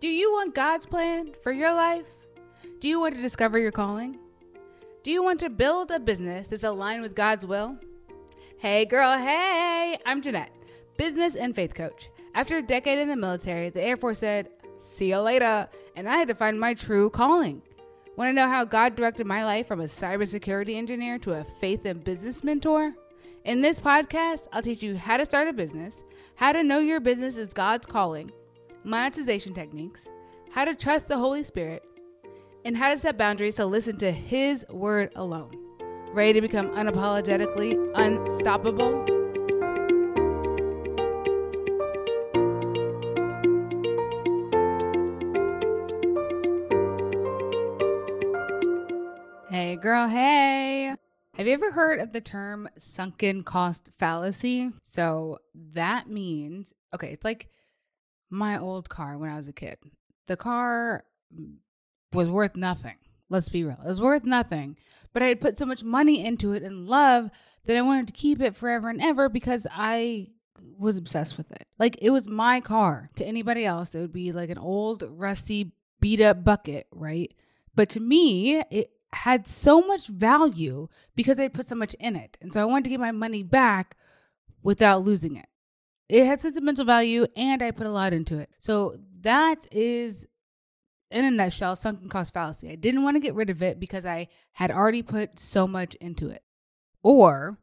Do you want God's plan for your life? Do you want to discover your calling? Do you want to build a business that's aligned with God's will? Hey girl, hey! I'm Jeanette, business and faith coach. After a decade in the military, the Air Force said, see you later, and I had to find my true calling. Want to know how God directed my life from a cybersecurity engineer to a faith and business mentor? In this podcast, I'll teach you how to start a business, how to know your business is God's calling, monetization techniques, how to trust the Holy Spirit, and how to set boundaries to listen to His word alone. Ready to become unapologetically unstoppable? Hey girl, hey! Have you ever heard of the term sunken cost fallacy? So that means, okay, it's like my old car when I was a kid. The car was worth nothing. Let's be real. It was worth nothing. But I had put so much money into it and love that I wanted to keep it forever and ever because I was obsessed with it. Like, it was my car. To anybody else, it would be like an old, rusty, beat-up bucket, right? But to me, it had so much value because I put so much in it. And so I wanted to get my money back without losing it. It had sentimental value and I put a lot into it. So that is, in a nutshell, sunken cost fallacy. I didn't want to get rid of it because I had already put so much into it. Or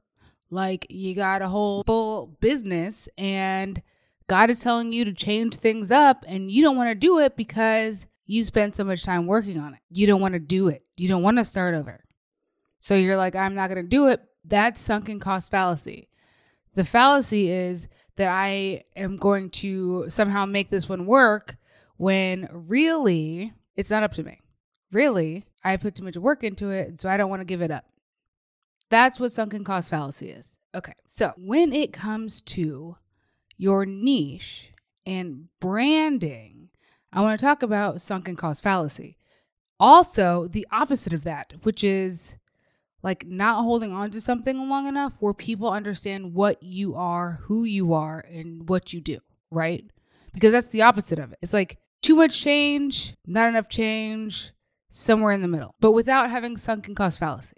like you got a whole full business and God is telling you to change things up and you don't want to do it because you spent so much time working on it. You don't want to do it. You don't want to start over. So you're like, I'm not going to do it. That's sunken cost fallacy. The fallacy is that I am going to somehow make this one work when really, it's not up to me. Really, I put too much work into it, so I don't want to give it up. That's what sunken cost fallacy is. Okay, so when it comes to your niche and branding, I want to talk about sunken cost fallacy. Also, the opposite of that, which is like not holding on to something long enough where people understand what you are, who you are, and what you do, right? Because that's the opposite of it. It's like, too much change, not enough change, somewhere in the middle, but without having sunken cost fallacy.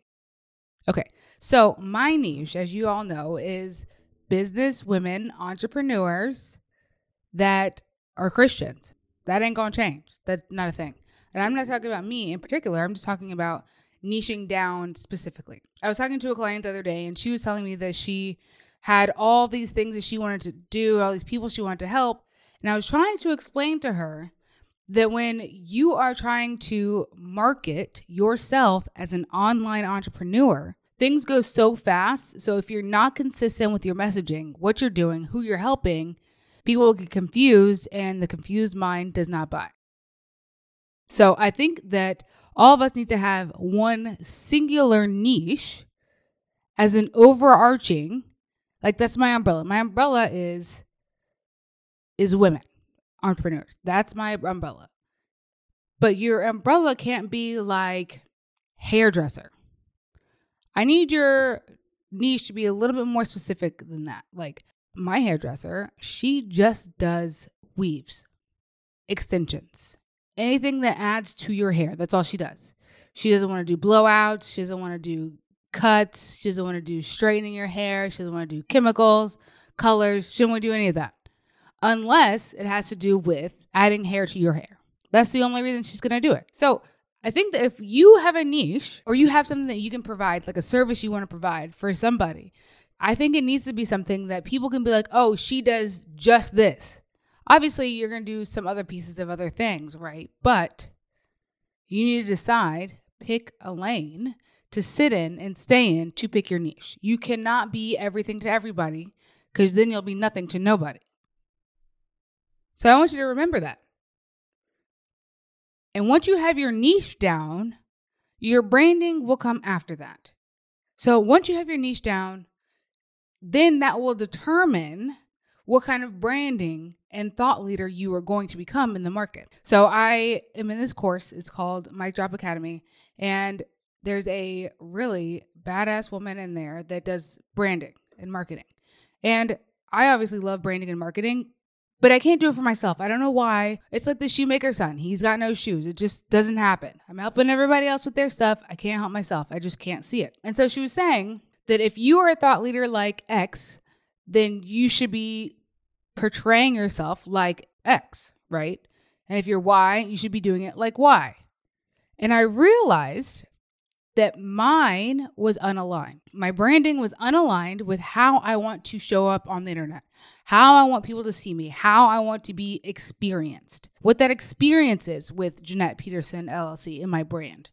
Okay, so my niche, as you all know, is business women, entrepreneurs that are Christians. That ain't gonna change. That's not a thing. And I'm not talking about me in particular. I'm just talking about niching down specifically. I was talking to a client the other day and she was telling me that she had all these things that she wanted to do, all these people she wanted to help. And I was trying to explain to her that when you are trying to market yourself as an online entrepreneur, things go so fast. So if you're not consistent with your messaging, what you're doing, who you're helping, people will get confused and the confused mind does not buy. So I think that all of us need to have one singular niche as an overarching, like that's my umbrella. My umbrella is women, entrepreneurs. That's my umbrella. But your umbrella can't be like hairdresser. I need your niche to be a little bit more specific than that. Like my hairdresser, she just does weaves, extensions, anything that adds to your hair. That's all she does. She doesn't want to do blowouts. She doesn't want to do cuts. She doesn't want to do straightening your hair. She doesn't want to do chemicals, colors. She doesn't want to do any of that. Unless it has to do with adding hair to your hair. That's the only reason she's going to do it. So I think that if you have a niche or you have something that you can provide, like a service you want to provide for somebody, I think it needs to be something that people can be like, oh, she does just this. Obviously, you're going to do some other pieces of other things, right? But you need to decide, pick a lane to sit in and stay in to pick your niche. You cannot be everything to everybody because then you'll be nothing to nobody. So I want you to remember that. And once you have your niche down, your branding will come after that. So once you have your niche down, then that will determine what kind of branding and thought leader you are going to become in the market. So I am in this course. It's called Mic Drop Academy. And there's a really badass woman in there that does branding and marketing. And I obviously love branding and marketing, But I can't do it for myself. I don't know why. It's like the shoemaker's son. He's got no shoes. It just doesn't happen. I'm helping everybody else with their stuff. I can't help myself. I just can't see it. And so she was saying that if you are a thought leader like X, then you should be portraying yourself like X, right? And if you're Y, you should be doing it like Y. And I realized that mine was unaligned. My branding was unaligned with how I want to show up on the internet, how I want people to see me, how I want to be experienced, what that experience is with Jeanette Peterson, LLC, in my brand.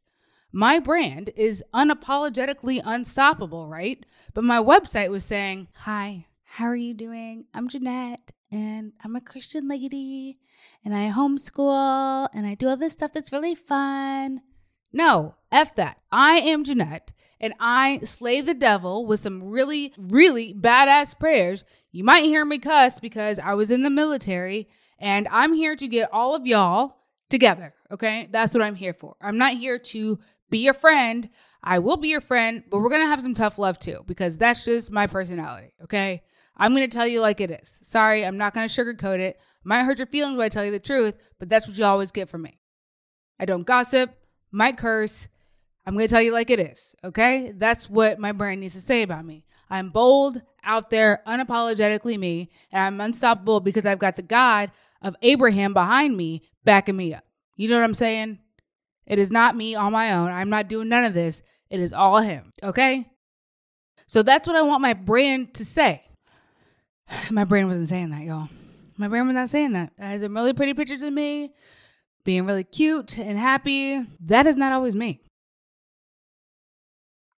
My brand is unapologetically unstoppable, right? But my website was saying, hi, how are you doing? I'm Jeanette, and I'm a Christian lady, and I homeschool, and I do all this stuff that's really fun. No, F that. I am Jeanette, and I slay the devil with some really, really badass prayers. You might hear me cuss because I was in the military, and I'm here to get all of y'all together, okay? That's what I'm here for. I'm not here to be your friend. I will be your friend, but we're going to have some tough love too, because that's just my personality, okay? I'm going to tell you like it is. Sorry, I'm not going to sugarcoat it. Might hurt your feelings when I tell you the truth, but that's what you always get from me. I don't gossip. Might curse. I'm going to tell you like it is, okay? That's what my brand needs to say about me. I'm bold, out there, unapologetically me, and I'm unstoppable because I've got the God of Abraham behind me backing me up. You know what I'm saying? It is not me on my own. I'm not doing none of this. It is all him, okay? So that's what I want my brand to say. My brain wasn't saying that, y'all. My brain was not saying that. It has some really pretty pictures of me being really cute and happy. That is not always me.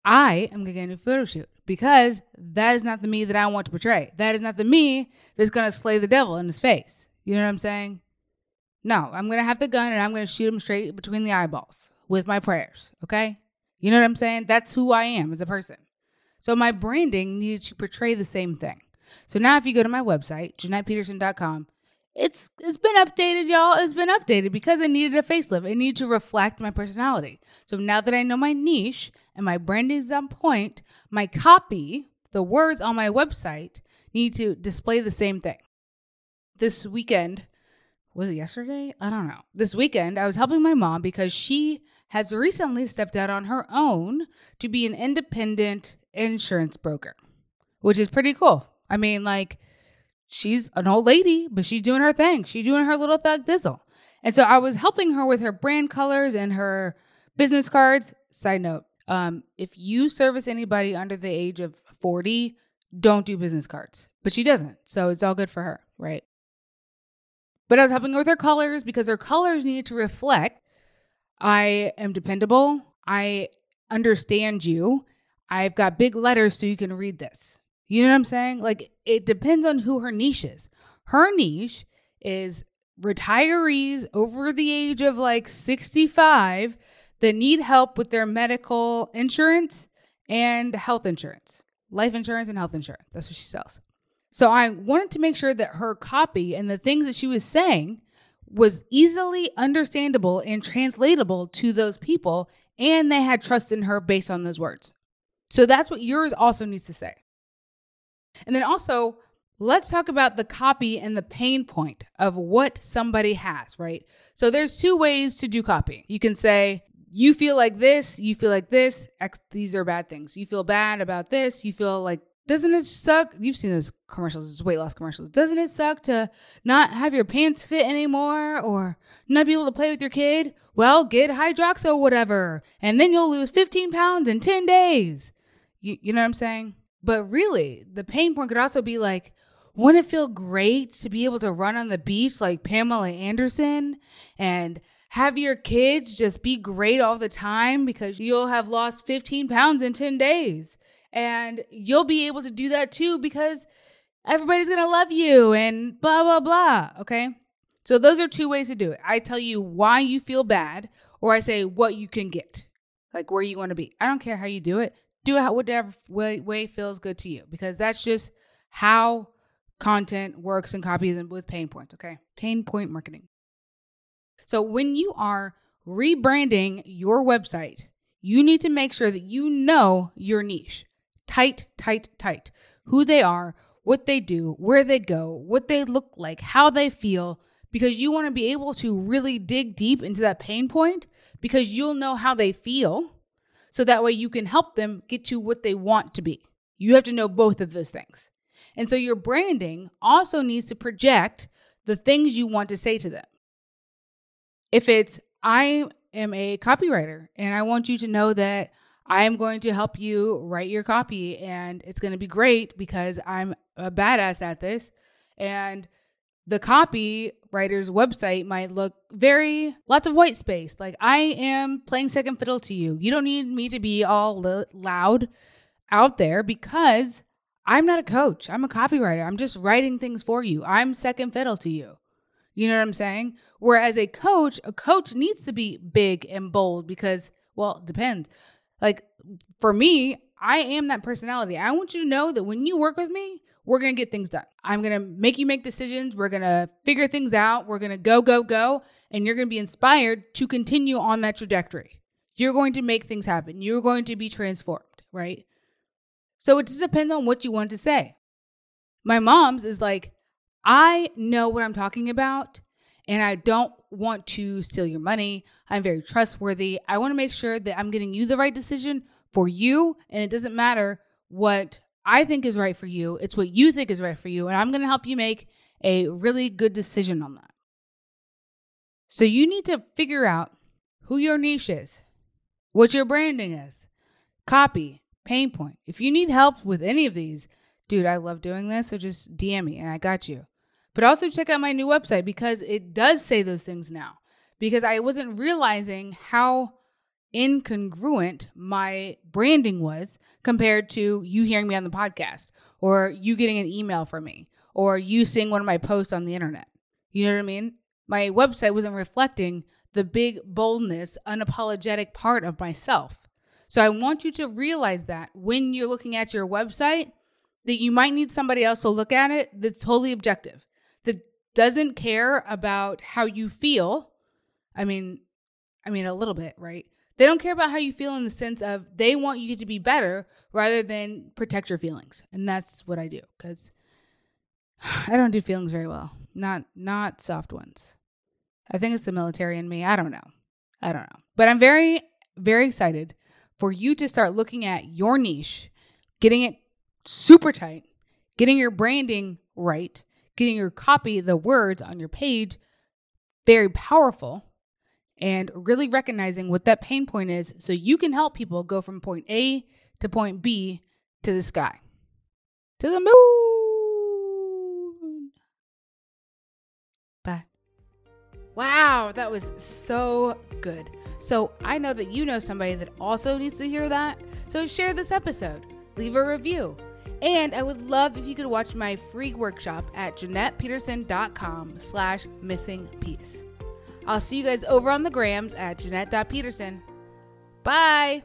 I am going to get a new photo shoot because that is not the me that I want to portray. That is not the me that's going to slay the devil in his face. You know what I'm saying? No, I'm going to have the gun and I'm going to shoot him straight between the eyeballs with my prayers, okay? You know what I'm saying? That's who I am as a person. So my branding needed to portray the same thing. So now if you go to my website, JeanettePeterson.com, it's been updated, y'all. It's been updated because I needed a facelift. I needed to reflect my personality. So now that I know my niche and my branding is on point, my copy, the words on my website, need to display the same thing. This weekend, was it yesterday? I don't know. This weekend, I was helping my mom because she has recently stepped out on her own to be an independent insurance broker, which is pretty cool. I mean, like, she's an old lady, but she's doing her thing. She's doing her little thug thizzle. And so I was helping her with her brand colors and her business cards. Side note, if you service anybody under the age of 40, don't do business cards. But she doesn't. So it's all good for her, right? But I was helping her with her colors because her colors needed to reflect, I am dependable. I understand you. I've got big letters so you can read this. You know what I'm saying? Like, it depends on who her niche is. Her niche is retirees over the age of like 65 that need help with their medical insurance and health insurance, life insurance and health insurance. That's what she sells. So I wanted to make sure that her copy and the things that she was saying was easily understandable and translatable to those people. And they had trust in her based on those words. So that's what yours also needs to say. And then also, let's talk about the copy and the pain point of what somebody has, right? So there's two ways to do copy. You can say, you feel like this, these are bad things. You feel bad about this, you feel like, doesn't it suck? You've seen those commercials, those weight loss commercials. Doesn't it suck to not have your pants fit anymore or not be able to play with your kid? Well, get hydroxo whatever, and then you'll lose 15 pounds in 10 days. You know what I'm saying? But really, the pain point could also be like, wouldn't it feel great to be able to run on the beach like Pamela Anderson and have your kids just be great all the time because you'll have lost 15 pounds in 10 days. And you'll be able to do that too because everybody's going to love you and blah, blah, blah. Okay. So those are two ways to do it. I tell you why you feel bad or I say what you can get, like where you want to be. I don't care how you do it. Do it whatever way feels good to you because that's just how content works and copies with pain points, okay? Pain point marketing. So when you are rebranding your website, you need to make sure that you know your niche. Tight. Who they are, what they do, where they go, what they look like, how they feel, because you want to be able to really dig deep into that pain point because you'll know how they feel. So that way you can help them get to what they want to be. You have to know both of those things. And so your branding also needs to project the things you want to say to them. If it's, I am a copywriter and I want you to know that I am going to help you write your copy and it's going to be great because I'm a badass at this. And the copywriter's website might look lots of white space. Like, I am playing second fiddle to you. You don't need me to be all loud out there because I'm not a coach. I'm a copywriter. I'm just writing things for you. I'm second fiddle to you. You know what I'm saying? Whereas a coach needs to be big and bold because, well, it depends. Like, for me, I am that personality. I want you to know that when you work with me, we're going to get things done. I'm going to make you make decisions. We're going to figure things out. We're going to go. And you're going to be inspired to continue on that trajectory. You're going to make things happen. You're going to be transformed, right? So it just depends on what you want to say. My mom's is like, I know what I'm talking about and I don't want to steal your money. I'm very trustworthy. I want to make sure that I'm getting you the right decision for you. And it doesn't matter what I think is right for you. It's what you think is right for you. And I'm going to help you make a really good decision on that. So you need to figure out who your niche is, what your branding is, copy, pain point. If you need help with any of these, dude, I love doing this. So just DM me and I got you. But also check out my new website because it does say those things now, because I wasn't realizing how incongruent my branding was compared to you hearing me on the podcast or you getting an email from me or you seeing one of my posts on the internet. You know what I mean? My website wasn't reflecting the big, boldness, unapologetic part of myself. So I want you to realize that when you're looking at your website, that you might need somebody else to look at it that's totally objective, that doesn't care about how you feel. I mean a little bit, right? They don't care about how you feel in the sense of they want you to be better rather than protect your feelings. And that's what I do because I don't do feelings very well. Not soft ones. I think it's the military in me. I don't know. But I'm very, very excited for you to start looking at your niche, getting it super tight, getting your branding right, getting your copy, the words on your page, very powerful, and really recognizing what that pain point is so you can help people go from point A to point B to the sky, to the moon. Bye. Wow, that was so good. So I know that you know somebody that also needs to hear that. So share this episode, leave a review. And I would love if you could watch my free workshop at JeanettePeterson.com/missingpiece. I'll see you guys over on the grams at Jeanette.Peterson. Bye.